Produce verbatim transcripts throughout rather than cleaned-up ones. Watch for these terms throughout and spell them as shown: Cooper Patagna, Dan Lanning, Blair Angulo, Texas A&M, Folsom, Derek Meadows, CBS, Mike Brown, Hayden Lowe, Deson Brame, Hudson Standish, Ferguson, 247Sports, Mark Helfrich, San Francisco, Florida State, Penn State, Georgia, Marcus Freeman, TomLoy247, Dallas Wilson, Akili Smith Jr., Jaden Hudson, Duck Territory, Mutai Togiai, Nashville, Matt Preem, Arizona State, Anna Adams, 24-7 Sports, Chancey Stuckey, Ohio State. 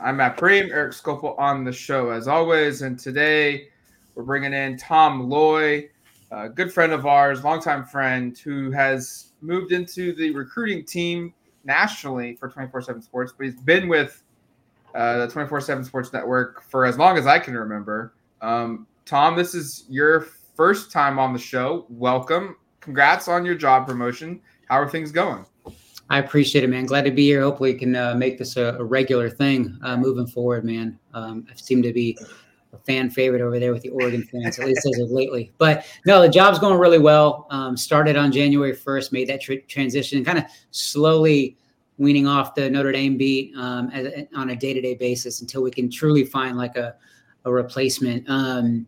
I'm Matt Preem, Eric Scopel on the show as always, and today we're bringing in Tom Loy, a good friend of ours, longtime friend, who has moved into the recruiting team nationally for twenty-four seven Sports, but he's been with uh, the twenty-four seven Sports Network for as long as I can remember. Um, Tom, this is your first time on the show. Welcome. Congrats on your job promotion. How are things going? I appreciate it, man. Glad to be here. Hopefully you can uh, make this a, a regular thing uh, moving forward, man. Um, I seem to be a fan favorite over there with the Oregon fans, at least as of lately. But no, the job's going really well. Um, started on January first, made that tr- transition, kind of slowly weaning off the Notre Dame beat um, as, on a day-to-day basis until we can truly find like a, a replacement. Um,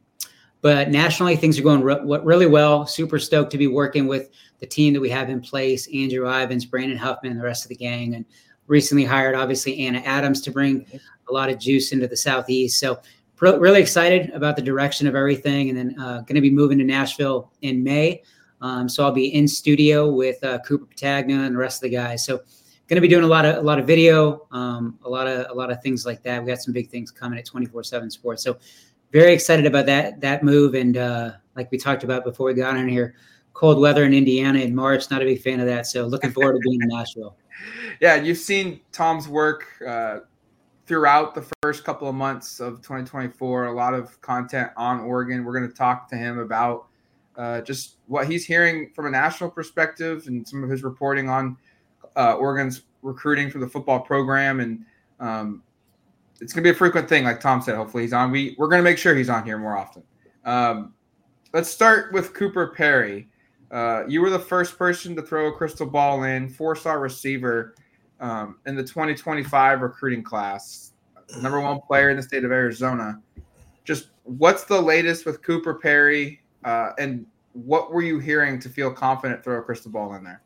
but nationally, things are going re- really well. Super stoked to be working with the team that we have in place, Andrew Ivins, Brandon Huffman, and the rest of the gang, and recently hired, obviously, Anna Adams to bring a lot of juice into the Southeast. So pro- really excited about the direction of everything, and then uh, going to be moving to Nashville in May. Um, so I'll be in studio with uh, Cooper Patagna and the rest of the guys. So going to be doing a lot of a lot of video, um, a lot of a lot of things like that. We got some big things coming at twenty-four seven Sports. So very excited about that that move, and uh, like we talked about before we got in here, cold weather in Indiana in March. Not a big fan of that. So looking forward to being in Nashville. Yeah, you've seen Tom's work uh, throughout the first couple of months of twenty twenty-four, a lot of content on Oregon. We're going to talk to him about uh, just what he's hearing from a national perspective and some of his reporting on uh, Oregon's recruiting for the football program. And um, it's going to be a frequent thing. Like Tom said, hopefully he's on. We, we're going to make sure he's on here more often. Um, let's start with Cooper Perry. Uh, you were the first person to throw a crystal ball in, four-star receiver um, in the twenty twenty-five recruiting class, number one player in the state of Arizona. Just what's the latest with Cooper Perry, uh, and what were you hearing to feel confident throw a crystal ball in there?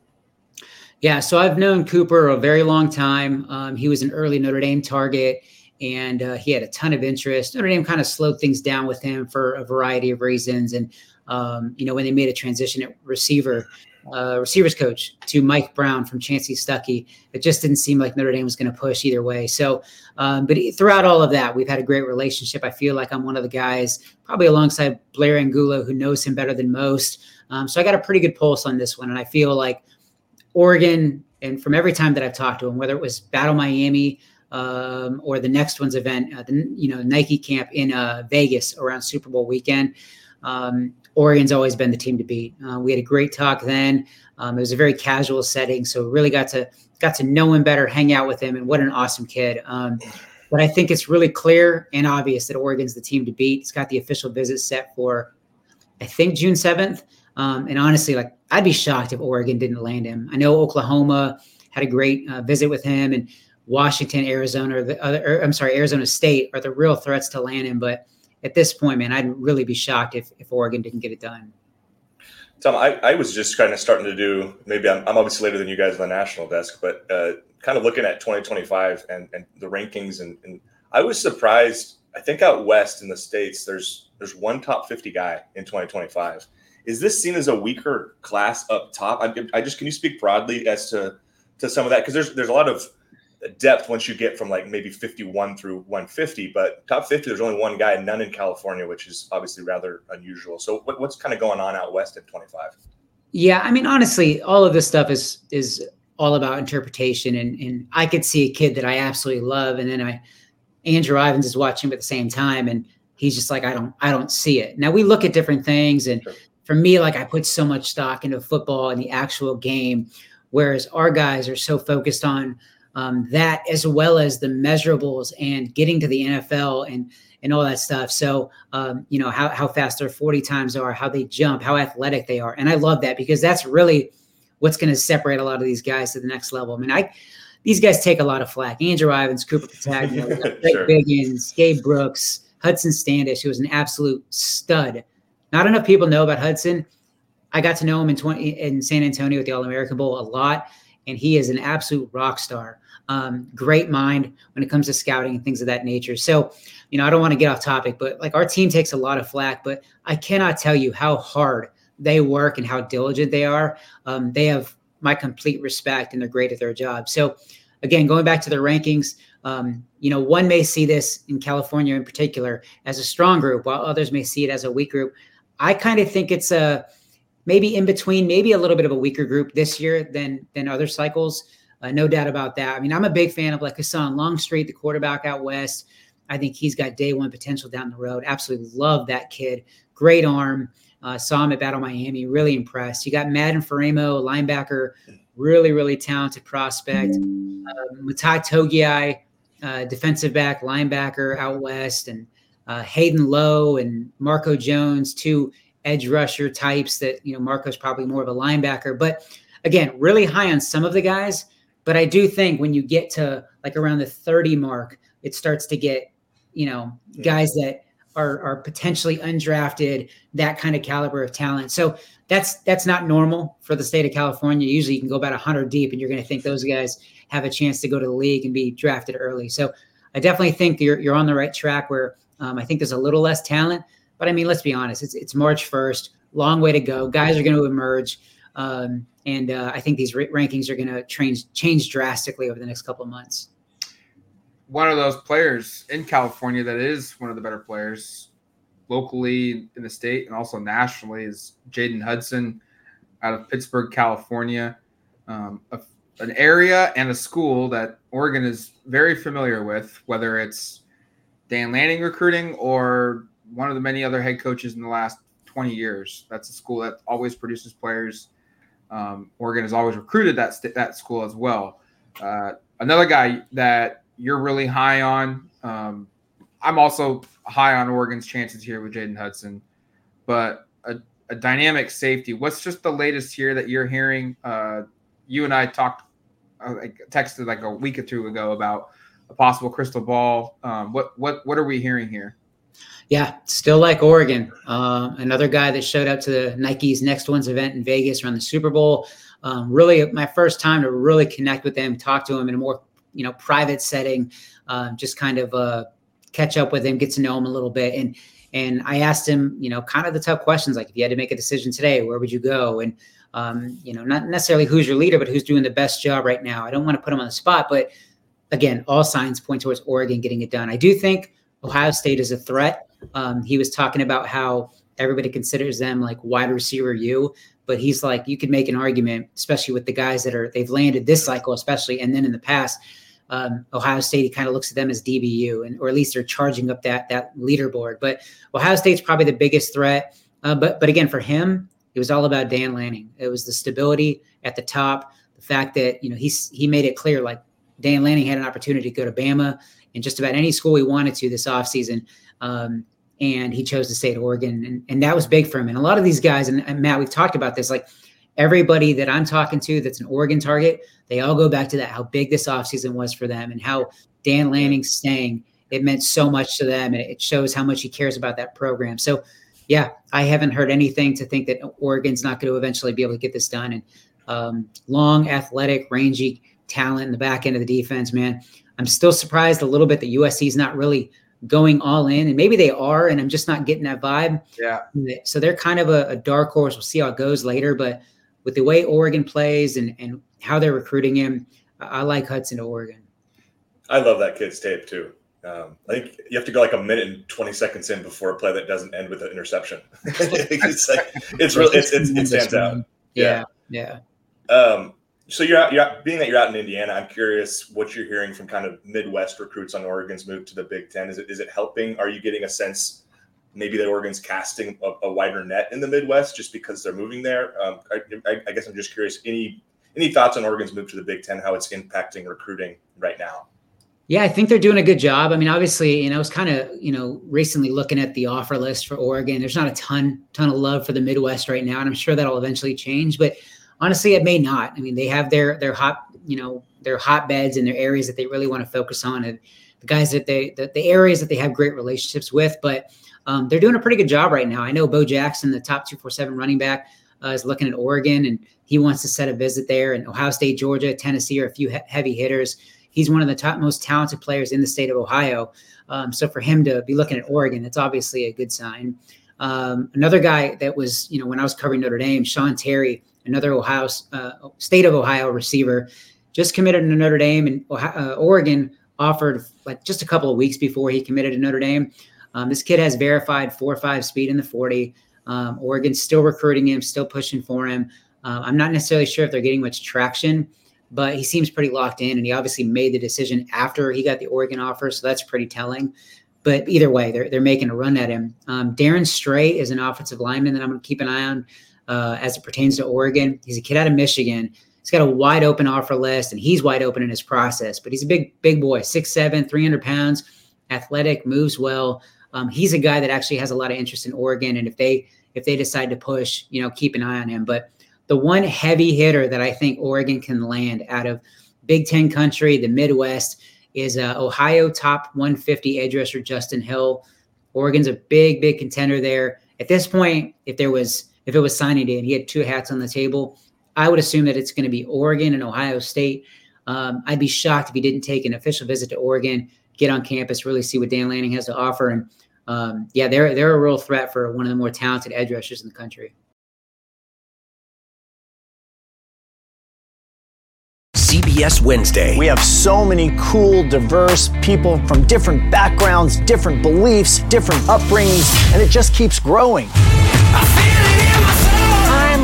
Yeah, so I've known Cooper a very long time. Um, he was an early Notre Dame target, and uh, he had a ton of interest. Notre Dame kind of slowed things down with him for a variety of reasons, and Um, you know, when they made a transition at receiver, uh, receivers coach to Mike Brown from Chancey Stuckey, it just didn't seem like Notre Dame was going to push either way. So, um, but throughout all of that, we've had a great relationship. I feel like I'm one of the guys, probably alongside Blair Angulo, who knows him better than most. Um, so I got a pretty good pulse on this one. And I feel like Oregon, and from every time that I've talked to him, whether it was Battle Miami um, or the next one's event, uh, the, you know, Nike camp in uh, Vegas around Super Bowl weekend, um, Oregon's always been the team to beat. Uh, we had a great talk then. Um, it was a very casual setting, so really got to got to know him better, hang out with him, and what an awesome kid. Um, but I think it's really clear and obvious that Oregon's the team to beat. It's got the official visit set for, I think, June seventh. Um, and honestly, like I'd be shocked if Oregon didn't land him. I know Oklahoma had a great uh, visit with him, and Washington, Arizona, or the other, or, I'm sorry, Arizona State are the real threats to land him. But at this point, man, I'd really be shocked if, if Oregon didn't get it done. Tom, I, I was just kind of starting to do, maybe I'm, I'm obviously later than you guys on the national desk, but uh, kind of looking at twenty twenty-five and, and the rankings. And, and I was surprised. I think out West in the States, there's, there's one top fifty guy in twenty twenty-five. Is this seen as a weaker class up top? I, I just, can you speak broadly as to, to some of that? Cause there's, there's a lot of depth once you get from like maybe fifty-one through one fifty, but top fifty, there's only one guy, none in California, which is obviously rather unusual. So what, what's kind of going on out West at twenty-five? Yeah. I mean, honestly, all of this stuff is, is all about interpretation, and, and I could see a kid that I absolutely love. And then I, Andrew Ivins is watching him at the same time, and he's just like, I don't, I don't see it. Now we look at different things. And sure. For me, like I put so much stock into football and the actual game, whereas our guys are so focused on, Um, that as well as the measurables and getting to the N F L and, and all that stuff. So, um, you know, how, how fast their forty times are, how they jump, how athletic they are. And I love that because that's really what's going to separate a lot of these guys to the next level. I mean, I, these guys take a lot of flack. Andrew Ivins, Cooper Patagna, sure. Biggins, Gabe Brooks, Hudson Standish, who was an absolute stud. Not enough people know about Hudson. I got to know him in twenty in San Antonio at the All-American Bowl a lot. And he is an absolute rock star. Um, great mind when it comes to scouting and things of that nature. So, you know, I don't want to get off topic, but like our team takes a lot of flack, but I cannot tell you how hard they work and how diligent they are. Um, they have my complete respect, and they're great at their job. So again, going back to their rankings, um, you know, one may see this in California in particular as a strong group, while others may see it as a weak group. I kind of think it's a, maybe in between, maybe a little bit of a weaker group this year than than other cycles. Uh, no doubt about that. I mean, I'm a big fan of like Hassan Longstreet, the quarterback out West. I think he's got day one potential down the road. Absolutely love that kid. Great arm. Uh, saw him at Battle Miami. Really impressed. You got Madden Faremo, linebacker. Really, really talented prospect. Uh, Mutai Togiai, uh, defensive back, linebacker out West. And uh, Hayden Lowe and Marco Jones, two edge rusher types that, you know, Marco's probably more of a linebacker, but again, really high on some of the guys. But I do think when you get to like around the thirty mark, it starts to get, you know, yeah. guys that are are potentially undrafted, that kind of caliber of talent. So that's, that's not normal for the state of California. Usually you can go about a hundred deep and you're going to think those guys have a chance to go to the league and be drafted early. So I definitely think you're, you're on the right track where um, I think there's a little less talent. But I mean, let's be honest, it's, it's March first, long way to go. Guys are going to emerge. Um, and uh, I think these r- rankings are going to change, change drastically over the next couple of months. One of those players in California that is one of the better players locally in the state and also nationally is Jaden Hudson out of Pittsburgh, California, um, a, an area and a school that Oregon is very familiar with, whether it's Dan Lanning recruiting or one of the many other head coaches in the last twenty years. That's a school that always produces players. Um, Oregon has always recruited that st- that school as well. Uh, another guy that you're really high on. Um, I'm also high on Oregon's chances here with Jaden Hudson, but a, a dynamic safety. What's just the latest here that you're hearing? Uh, you and I talked, uh, texted like a week or two ago about a possible crystal ball. Um, what, what, what are we hearing here? Yeah, still like Oregon. Um, another guy that showed up to the Nike's Next Ones event in Vegas around the Super Bowl. Um, really, my first time to really connect with him, talk to him in a more, you know, private setting. Um, just kind of uh, catch up with him, get to know him a little bit, and and I asked him, you know, kind of the tough questions, like if you had to make a decision today, where would you go? And um, you know, not necessarily who's your leader, but who's doing the best job right now. I don't want to put him on the spot, but again, all signs point towards Oregon getting it done. I do think Ohio State is a threat. Um, he was talking about how everybody considers them like wide receiver U, but he's like, you could make an argument, especially with the guys that are, they've landed this cycle, especially, and then in the past, um, Ohio State, he kind of looks at them as D B U, and or at least they're charging up that that leaderboard. But Ohio State's probably the biggest threat. Uh, but but again, for him, it was all about Dan Lanning. It was the stability at the top, the fact that, you know, he's he made it clear like Dan Lanning had an opportunity to go to Bama and just about any school he wanted to this offseason. Um, and he chose to stay at Oregon. And, and that was big for him. And a lot of these guys, and, and Matt, we've talked about this, like everybody that I'm talking to that's an Oregon target, they all go back to that, how big this offseason was for them and how Dan Lanning staying, it meant so much to them. And it shows how much he cares about that program. So yeah, I haven't heard anything to think that Oregon's not going to eventually be able to get this done. And um, long, athletic, rangy talent in the back end of the defense, man. I'm still surprised a little bit that U S C's not really going all in, and maybe they are, and I'm just not getting that vibe. Yeah. So they're kind of a, a dark horse. We'll see how it goes later, but with the way Oregon plays and, and how they're recruiting him, I like Hudson to Oregon. I love that kid's tape too. Um, I think you have to go like a minute and twenty seconds in before a play that doesn't end with an interception. It's like, it's really, it's, it's, it stands out. Yeah. Yeah. yeah. Um, So you're out, you're out, being that you're out in Indiana, I'm curious what you're hearing from kind of Midwest recruits on Oregon's move to the Big Ten. Is it is it helping? Are you getting a sense maybe that Oregon's casting a, a wider net in the Midwest just because they're moving there? Um, I, I, I guess I'm just curious. Any any thoughts on Oregon's move to the Big Ten, how it's impacting recruiting right now? Yeah, I think they're doing a good job. I mean, obviously, and I was kind of, you know, recently looking at the offer list for Oregon. There's not a ton ton of love for the Midwest right now, and I'm sure that'll eventually change, but honestly, it may not. I mean, they have their their hot, you know, their hotbeds and their areas that they really want to focus on, and the guys that they the, the areas that they have great relationships with. But um, they're doing a pretty good job right now. I know Bo Jackson, the top two forty-seven running back, uh, is looking at Oregon, and he wants to set a visit there. And Ohio State, Georgia, Tennessee are a few he- heavy hitters. He's one of the top most talented players in the state of Ohio. Um, so for him to be looking at Oregon, that's obviously a good sign. Um, another guy that was, you know, when I was covering Notre Dame, Sean Terry, another Ohio uh, state of Ohio receiver, just committed to Notre Dame, and Ohio, uh, Oregon offered like just a couple of weeks before he committed to Notre Dame. Um, this kid has verified four or five speed in the forty. Um, Oregon's still recruiting him, still pushing for him. Uh, I'm not necessarily sure if they're getting much traction, but he seems pretty locked in, and he obviously made the decision after he got the Oregon offer. So that's pretty telling, but either way, they're, they're making a run at him. Um, Darren Stray is an offensive lineman that I'm going to keep an eye on. Uh, as it pertains to Oregon, he's a kid out of Michigan. He's got a wide open offer list, and he's wide open in his process, but he's a big, big boy, six seven, three hundred pounds, athletic, moves well. Um, he's a guy that actually has a lot of interest in Oregon. And if they, if they decide to push, you know, keep an eye on him. But the one heavy hitter that I think Oregon can land out of Big Ten country, the Midwest, is uh, Ohio top one fifty edge rusher Justin Hill. Oregon's a big, big contender there. At this point, if there was, if it was signing day and he had two hats on the table, I would assume that it's going to be Oregon and Ohio State. Um, I'd be shocked if he didn't take an official visit to Oregon, get on campus, really see what Dan Lanning has to offer. And um, yeah, they're, they're a real threat for one of the more talented edge rushers in the country. C B S Wednesday. We have so many cool, diverse people from different backgrounds, different beliefs, different upbringings, and it just keeps growing. I'm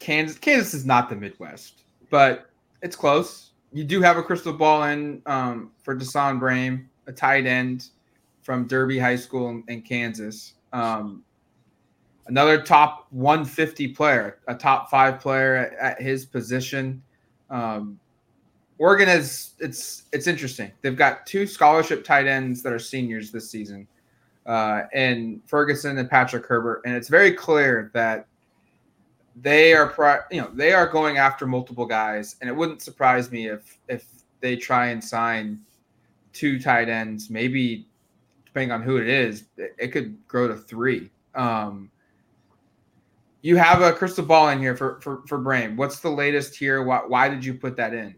Kansas Kansas is not the Midwest, but it's close. You do have a crystal ball in um, for Deson Brame, a tight end from Derby High School in, in Kansas. Um, another top one fifty player, a top five player at, at his position. Um, Oregon is it's it's interesting. They've got two scholarship tight ends that are seniors this season, uh, and Ferguson and Patrick Herbert, and it's very clear that They are, you know, they are going after multiple guys, and it wouldn't surprise me if if they try and sign two tight ends. Maybe, depending on who it is, it could grow to three. Um, you have a crystal ball in here for for for Brame. What's the latest here? Why why did you put that in?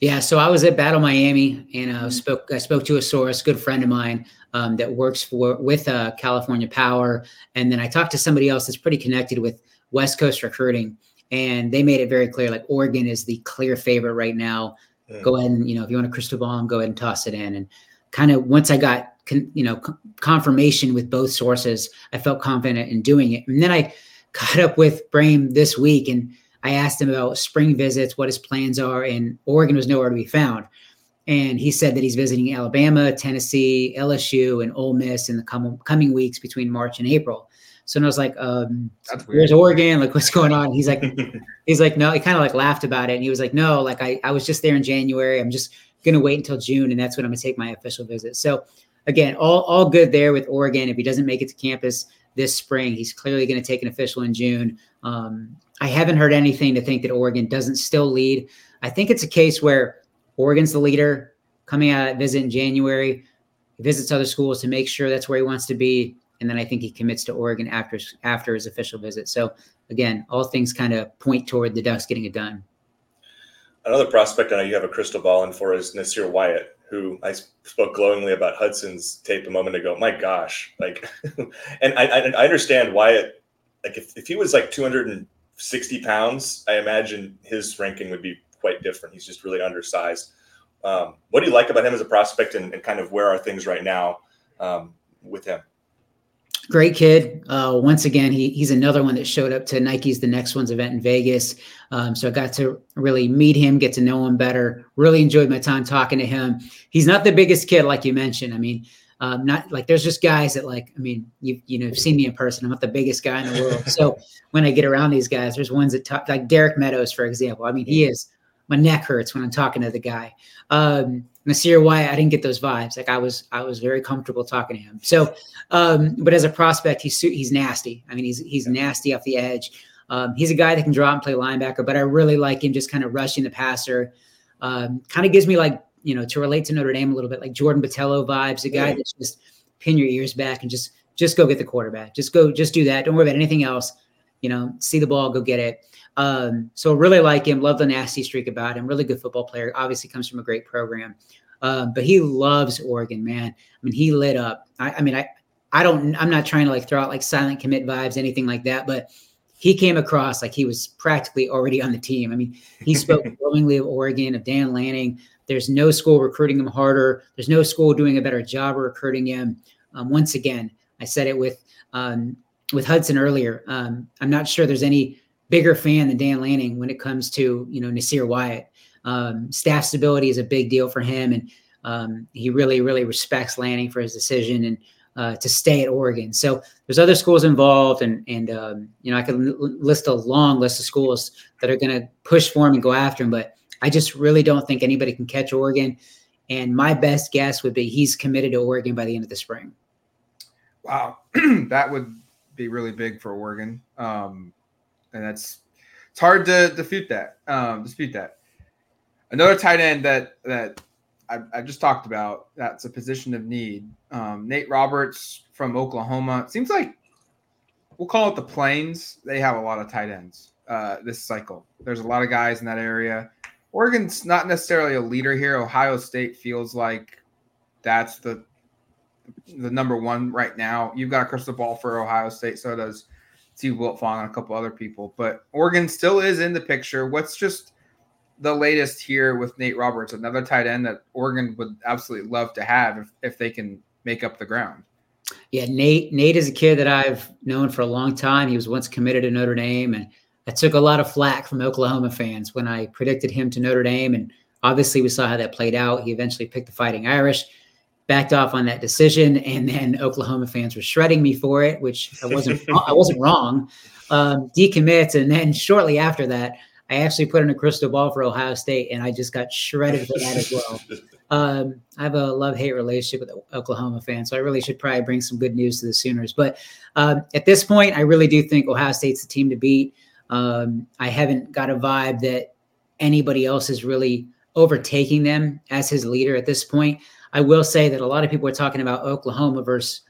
Yeah, so I was at Battle Miami, and I spoke. I spoke to a source, good friend of mine, um, that works for with uh, California Power, and then I talked to somebody else that's pretty connected with West Coast recruiting, and they made it very clear, like Oregon is the clear favorite right now. Yeah. Go ahead and, you know, if you want a crystal ball, and go ahead and toss it in. And kind of once I got con, you know, c- confirmation with both sources, I felt confident in doing it. And then I caught up with Brame this week and I asked him about spring visits, what his plans are, and Oregon was nowhere to be found. And he said that he's visiting Alabama, Tennessee, L S U, and Ole Miss in the com- coming weeks between March and April. So and I was like, um, where's Oregon? Like, what's going on? He's like, he's like, no, he kind of like laughed about it. And he was like, no, like I, I was just there in January. I'm just going to wait until June. And that's when I'm going to take my official visit. So again, all, all good there with Oregon. If he doesn't make it to campus this spring, he's clearly going to take an official in June. Um, I haven't heard anything to think that Oregon doesn't still lead. I think it's a case where Oregon's the leader coming out of that visit in January. He visits other schools to make sure that's where he wants to be. And then I think he commits to Oregon after, after his official visit. So again, all things kind of point toward the Ducks getting it done. Another prospect I know you have a crystal ball in for is Nasir Wyatt, who I spoke glowingly about Hudson's tape a moment ago. My gosh. Like, and I, I understand Wyatt, like if, if he was like two hundred sixty pounds, I imagine his ranking would be quite different. He's just really undersized. Um, what do you like about him as a prospect, and, and kind of where are things right now um, with him? Great kid. Uh, once again, he, he's another one that showed up to Nike's The Next One's event in Vegas. Um, so I got to really meet him, get to know him better, really enjoyed my time talking to him. He's not the biggest kid, like you mentioned. I mean, um, not like there's just guys that like, I mean, you you know, you've seen me in person. I'm not the biggest guy in the world. So when I get around these guys, there's ones that talk like Derek Meadows, for example. I mean, he is, my neck hurts when I'm talking to the guy. Um, Nasir Wyatt, I didn't get those vibes. Like I was, I was very comfortable talking to him. So, um, but as a prospect, he's, he's nasty. I mean, he's, he's nasty off the edge. Um, he's a guy that can draw and play linebacker, but I really like him just kind of rushing the passer. Um, kind of gives me like, you know, to relate to Notre Dame a little bit, like Jordan Botello vibes, a guy yeah. that's just pin your ears back and just, just go get the quarterback. Just go, just do that. Don't worry about anything else. You know, see the ball, go get it. Um, so really like him, love the nasty streak about him, really good football player, obviously comes from a great program. Um, but he loves Oregon, man. I mean, he lit up. I, I mean, I, I don't, I'm not trying to like throw out like silent commit vibes, anything like that, but he came across like he was practically already on the team. I mean, he spoke glowingly of Oregon, of Dan Lanning. There's no school recruiting him harder. There's no school doing a better job of recruiting him. Um, once again, I said it with, um, with Hudson earlier. Um, I'm not sure there's any bigger fan than Dan Lanning when it comes to, you know, Nasir Wyatt. Um, staff stability is a big deal for him. And um, he really, really respects Lanning for his decision and uh, to stay at Oregon. So there's other schools involved. And, and um, you know, I could l- list a long list of schools that are going to push for him and go after him. But I just really don't think anybody can catch Oregon. And my best guess would be he's committed to Oregon by the end of the spring. Wow. That would be really big for Oregon. Um, and that's, it's hard to defute that, um, dispute that. Another tight end that, that I, I just talked about, that's a position of need. Um, Nate Roberts from Oklahoma. It seems like we'll call it the Plains. They have a lot of tight ends uh, this cycle. There's a lot of guys in that area. Oregon's not necessarily a leader here. Ohio State feels like that's the the number one right now. You've got a crystal ball for Ohio State. So does T. Wiltfong and a couple other people, but Oregon still is in the picture. What's just the latest here with Nate Roberts, another tight end that Oregon would absolutely love to have if, if they can make up the ground. Yeah. Nate, Nate is a kid that I've known for a long time. He was once committed to Notre Dame, and I took a lot of flack from Oklahoma fans when I predicted him to Notre Dame. And obviously we saw how that played out. He eventually picked the Fighting Irish, backed off on that decision. And then Oklahoma fans were shredding me for it, which I wasn't, I wasn't wrong. Um, decommits. And then shortly after that, I actually put in a crystal ball for Ohio State and I just got shredded for that as well. Um, I have a love-hate relationship with Oklahoma fans, so I really should probably bring some good news to the Sooners. But um, at this point, I really do think Ohio State's the team to beat. Um, I haven't got a vibe that anybody else is really overtaking them as his leader at this point. I will say that a lot of people are talking about Oklahoma versus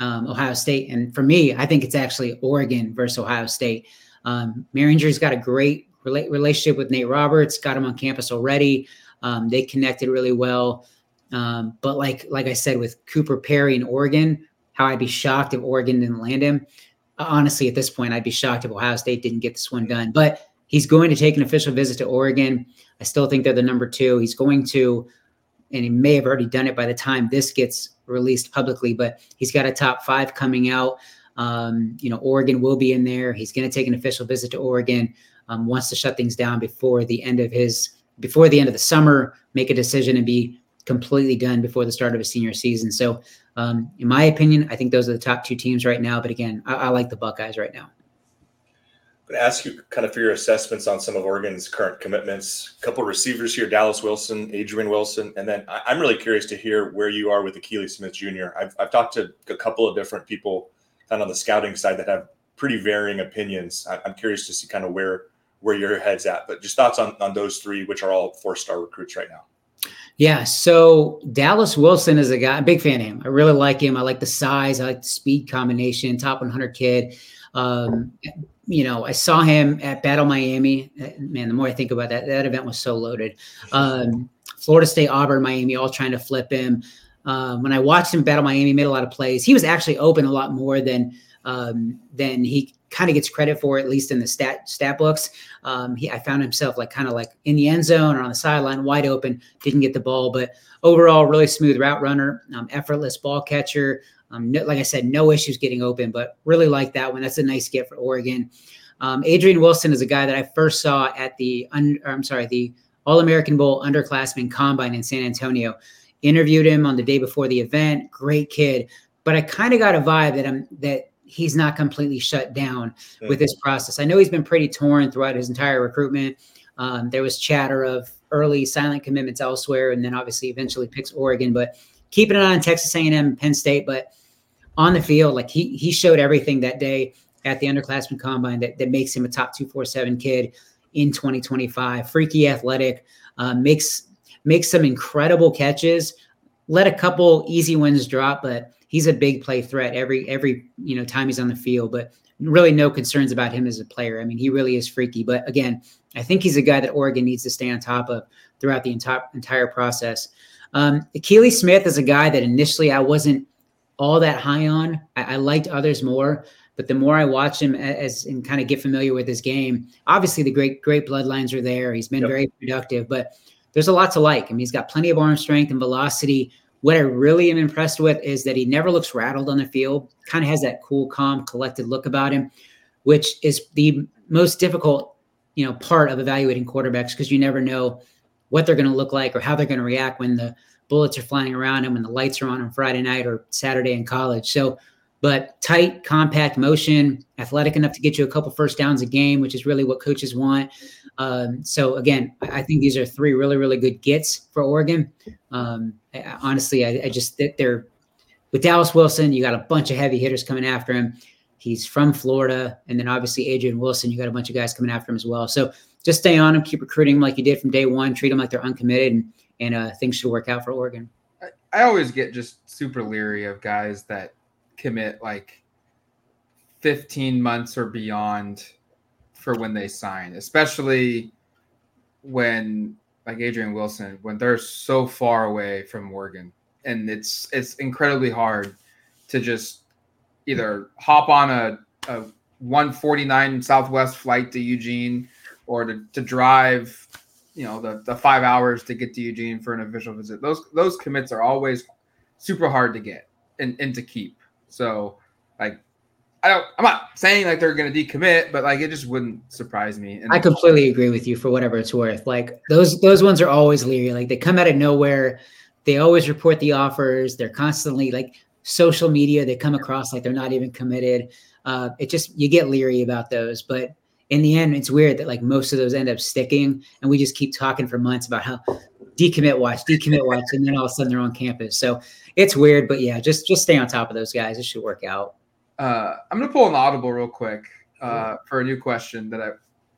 um, Ohio State. And for me, I think it's actually Oregon versus Ohio State. Um, Merringer's got a great rela- relationship with Nate Roberts, got him on campus already. Um, they connected really well. Um, but like like I said, with Cooper Perry in Oregon, how I'd be shocked if Oregon didn't land him. Honestly, at this point, I'd be shocked if Ohio State didn't get this one done. But he's going to take an official visit to Oregon. I still think they're the number two. He's going to and he may have already done it by the time this gets released publicly, but he's got a top five coming out. Um, you know, Oregon will be in there. He's going to take an official visit to Oregon, um, wants to shut things down before the end of his, before the end of the summer, make a decision and be completely done before the start of his senior season. So um, in my opinion, I think those are the top two teams right now. But again, I, I like the Buckeyes right now. I'm going to ask you kind of for your assessments on some of Oregon's current commitments. A couple of receivers here, Dallas Wilson, Adrian Wilson, and then I, I'm really curious to hear where you are with Akili Smith Junior I've, I've talked to a couple of different people kind of on the scouting side that have pretty varying opinions. I, I'm curious to see kind of where where your head's at, but just thoughts on, on those three, which are all four-star recruits right now. Yeah, so Dallas Wilson is a guy, I'm a big fan of him. I really like him. I like the size. I like the speed combination, top one hundred kid. Um, you know, I saw him at Battle Miami. Man, the more I think about that, that event was so loaded. Um, Florida State, Auburn, Miami, all trying to flip him. Um, when I watched him Battle Miami, made a lot of plays. He was actually open a lot more than um, than he kind of gets credit for, at least in the stat stat books. Um, he, I found himself like kind of like in the end zone or on the sideline, wide open, didn't get the ball, but overall really smooth route runner, um, effortless ball catcher. Um, no, like I said, no issues getting open, but really like that one. That's a nice get for Oregon. Um, Adrian Wilson is a guy that I first saw at the, un, or I'm sorry, the All-American Bowl underclassmen combine in San Antonio. Interviewed him on the day before the event. Great kid, but I kind of got a vibe that I'm that. he's not completely shut down with this process. I know he's been pretty torn throughout his entire recruitment. Um, there was chatter of early silent commitments elsewhere, and then obviously eventually picks Oregon, but keeping an eye on Texas A and M and Penn State. But on the field, like he he showed everything that day at the underclassmen combine that, that makes him a top two forty-seven kid in twenty twenty-five. Freaky athletic, uh, makes makes some incredible catches, let a couple easy ones drop, but he's a big play threat every, every, you know, time he's on the field, but really no concerns about him as a player. I mean, he really is freaky, but again, I think he's a guy that Oregon needs to stay on top of throughout the entire, entire process. Um, Akili Smith is a guy that initially I wasn't all that high on. I, I liked others more, but the more I watch him as, and kind of get familiar with his game, obviously the great, great bloodlines are there. He's been yep. very productive, but there's a lot to like. I mean, he's got plenty of arm strength and velocity. What I really am impressed with is that he never looks rattled on the field, kind of has that cool, calm, collected look about him, which is the most difficult, you know, part of evaluating quarterbacks, because you never know what they're going to look like or how they're going to react when the bullets are flying around him, when the lights are on on Friday night or Saturday in college. So, but tight, compact motion, athletic enough to get you a couple first downs a game, which is really what coaches want. Um, so, again, I think these are three really, really good gets for Oregon. Um, I, I, honestly, I, I just – they're with Dallas Wilson, you got a bunch of heavy hitters coming after him. He's from Florida. And then, obviously, Adrian Wilson, you got a bunch of guys coming after him as well. So, just stay on him. Keep recruiting him like you did from day one. Treat them like they're uncommitted, and, and uh, things should work out for Oregon. I, I always get just super leery of guys that commit like fifteen months or beyond for when they sign, especially when like Adrian Wilson, when they're so far away from Oregon, and it's, it's incredibly hard to just either hop on a, a one forty-nine Southwest flight to Eugene, or to, to drive, you know, the, the five hours to get to Eugene for an official visit. Those, those commits are always super hard to get and, and to keep. So, like, I don't, I'm not saying like they're going to decommit, but like it just wouldn't surprise me. And I completely agree with you for whatever it's worth. Like those those ones are always leery. Like they come out of nowhere. They always report the offers. They're constantly like social media. They come across like they're not even committed. Uh, it just, you get leery about those. But in the end, it's weird that like most of those end up sticking, and we just keep talking for months about how decommit watch, decommit watch, and then all of a sudden they're on campus. So it's weird, but yeah, just just stay on top of those guys. It should work out. Uh, I'm going to pull an audible real quick uh, for a new question that I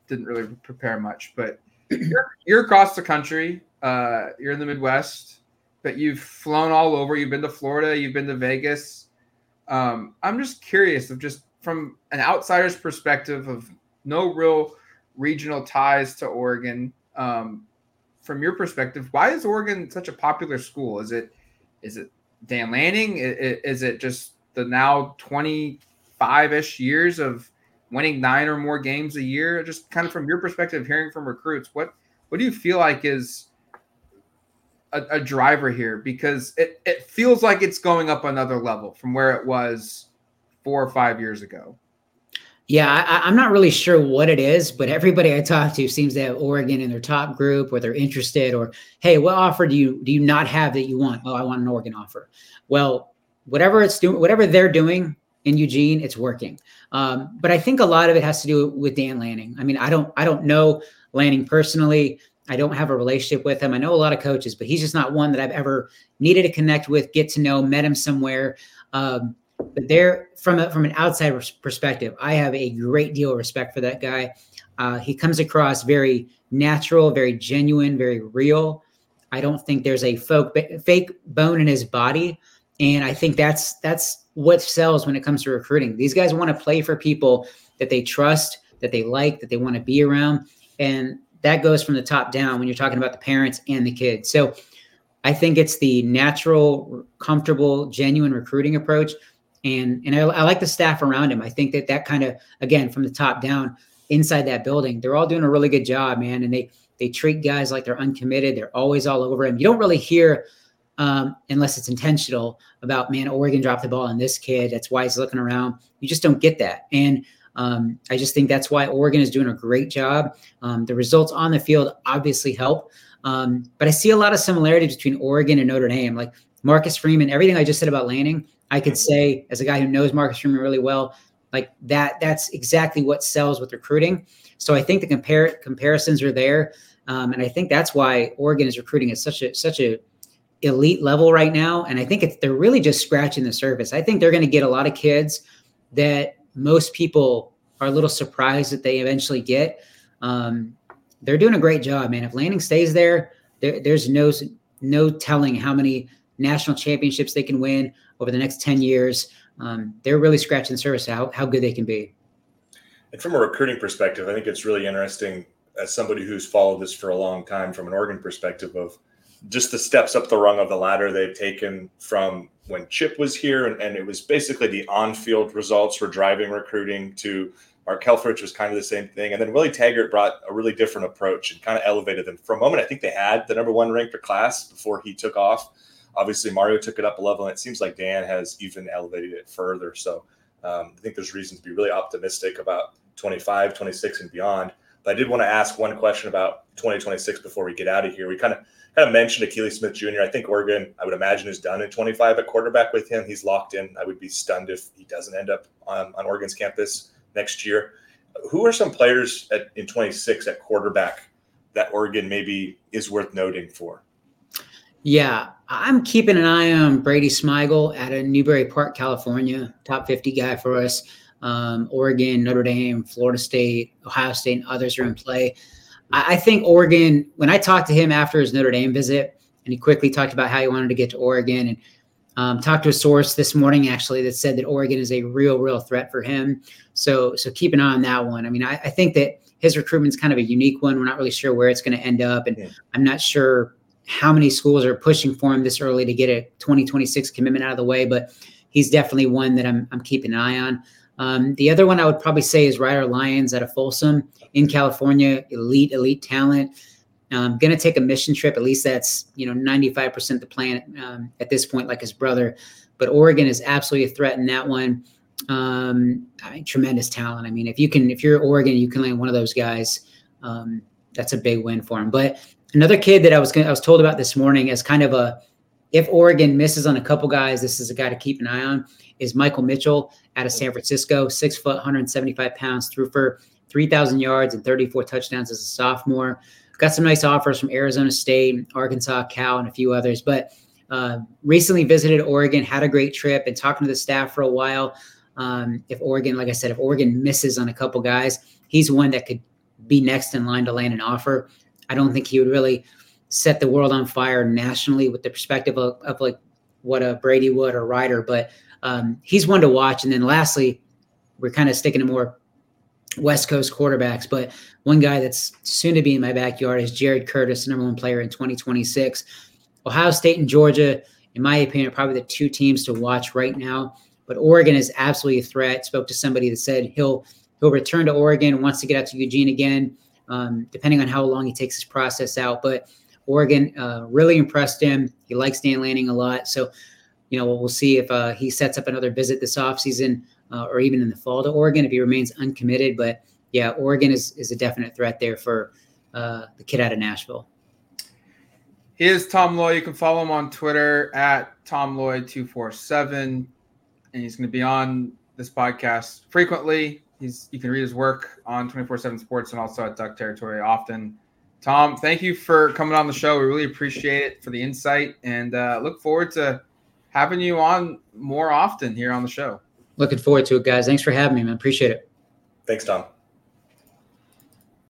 didn't really prepare much, but you're, you're across the country. Uh, you're in the Midwest, but you've flown all over. You've been to Florida. You've been to Vegas. Um, I'm just curious of just from an outsider's perspective of no real regional ties to Oregon. Um, from your perspective, why is Oregon such a popular school? Is it, is it Dan Lanning? Is, is it just the now twenty-five-ish years of winning nine or more games a year? Just kind of from your perspective, hearing from recruits, what what do you feel like is a, a driver here because it, it feels like it's going up another level from where it was four or five years ago. Yeah, I, I'm not really sure what it is, but everybody I talk to seems to have Oregon in their top group, or they're interested, or, hey, what offer do you do you not have that you want? Oh, I want an Oregon offer. Well, whatever it's doing, whatever they're doing in Eugene, it's working. Um, but I think a lot of it has to do with Dan Lanning. I mean, I don't I don't know Lanning personally. I don't have a relationship with him. I know a lot of coaches, but he's just not one that I've ever needed to connect with, get to know, met him somewhere. Um, But there, from a, from an outside perspective, I have a great deal of respect for that guy. Uh, he comes across very natural, very genuine, very real. I don't think there's a folk, fake bone in his body, and I think that's that's what sells when it comes to recruiting. These guys want to play for people that they trust, that they like, that they want to be around, and that goes from the top down when you're talking about the parents and the kids. So I think it's the natural, comfortable, genuine recruiting approach. And and I, I like the staff around him. I think that that kind of, again, from the top down inside that building, they're all doing a really good job, man. And they they treat guys like they're uncommitted. They're always all over him. You don't really hear, um, unless it's intentional, about, man, Oregon dropped the ball on this kid. That's why he's looking around. You just don't get that. And um, I just think that's why Oregon is doing a great job. Um, the results on the field obviously help. Um, but I see a lot of similarity between Oregon and Notre Dame. Like Marcus Freeman, everything I just said about Lanning, I could say, as a guy who knows Marcus Freeman really well, like that, that's exactly what sells with recruiting. So I think the compare comparisons are there. Um, and I think that's why Oregon is recruiting at such a, such a elite level right now. And I think it's, they're really just scratching the surface. I think they're going to get a lot of kids that most people are a little surprised that they eventually get. Um, they're doing a great job, man. If Lanning stays there, there there's no, no telling how many national championships they can win over the next ten years. Um, they're really scratching the surface how how good they can be. And from a recruiting perspective, I think it's really interesting as somebody who's followed this for a long time from an Oregon perspective of just the steps up the rung of the ladder they've taken from when Chip was here. And, and it was basically the on-field results were driving recruiting to Mark Helfrich was kind of the same thing. And then Willie Taggart brought a really different approach and kind of elevated them. For a moment, I think they had the number one ranked class before he took off. Obviously, Mario took it up a level, and it seems like Dan has even elevated it further. So um, I think there's reason to be really optimistic about twenty-five, twenty-six, and beyond. But I did want to ask one question about twenty twenty-six before we get out of here. We kind of kind of mentioned Akili Smith Junior I think Oregon, I would imagine, is done in twenty-five at quarterback with him. He's locked in. I would be stunned if he doesn't end up on, on Oregon's campus next year. Who are some players at, in twenty-six at quarterback that Oregon maybe is worth noting for? Yeah, I'm keeping an eye on Brady Smigel out of Newberry Park, California, top fifty guy for us. Um, Oregon, Notre Dame, Florida State, Ohio State, and others are in play. I, I think Oregon, when I talked to him after his Notre Dame visit, and he quickly talked about how he wanted to get to Oregon, and um, talked to a source this morning, actually, that said that Oregon is a real, real threat for him. So so keep an eye on that one. I mean, I, I think that his recruitment's kind of a unique one. We're not really sure where it's going to end up, and yeah. I'm not sure how many schools are pushing for him this early to get a twenty twenty-six commitment out of the way, but he's definitely one that I'm I'm keeping an eye on. Um, the other one I would probably say is Ryder Lyons out of Folsom in California, elite, elite talent. Um, going to take a mission trip. At least that's, you know, ninety-five percent the plan um, at this point, like his brother, but Oregon is absolutely a threat in that one. Um, I mean, tremendous talent. I mean, if you can, if you're Oregon, you can land one of those guys. Um, that's a big win for him. But another kid that I was gonna, I was told about this morning as kind of a, if Oregon misses on a couple guys, this is a guy to keep an eye on, is Michael Mitchell out of San Francisco, six foot, one hundred seventy-five pounds, threw for three thousand yards and thirty-four touchdowns as a sophomore. Got some nice offers from Arizona State, Arkansas, Cal, and a few others, but uh, recently visited Oregon, had a great trip, and talking to the staff for a while. Um, if Oregon, like I said, if Oregon misses on a couple guys, he's one that could be next in line to land an offer. I don't think he would really set the world on fire nationally with the perspective of, of like what a Brady would or Ryder, but um, he's one to watch. And then lastly, we're kind of sticking to more West Coast quarterbacks, but one guy that's soon to be in my backyard is Jared Curtis, number one player in twenty twenty-six. Ohio State and Georgia, in my opinion, are probably the two teams to watch right now, but Oregon is absolutely a threat. Spoke to somebody that said he'll, he'll return to Oregon, wants to get out to Eugene again. Um, depending on how long he takes his process out. But Oregon uh, really impressed him. He likes Dan Lanning a lot. So, you know, we'll see if uh, he sets up another visit this offseason uh, or even in the fall to Oregon if he remains uncommitted. But, yeah, Oregon is, is a definite threat there for uh, the kid out of Nashville. He is Tom Loy. You can follow him on Twitter at Tom Loy two forty-seven. And he's going to be on this podcast frequently. He's, you can read his work on twenty-four seven Sports and also at Duck Territory often. Tom, thank you for coming on the show. We really appreciate it for the insight, and uh, look forward to having you on more often here on the show. Looking forward to it, guys. Thanks for having me, man. Appreciate it. Thanks, Tom.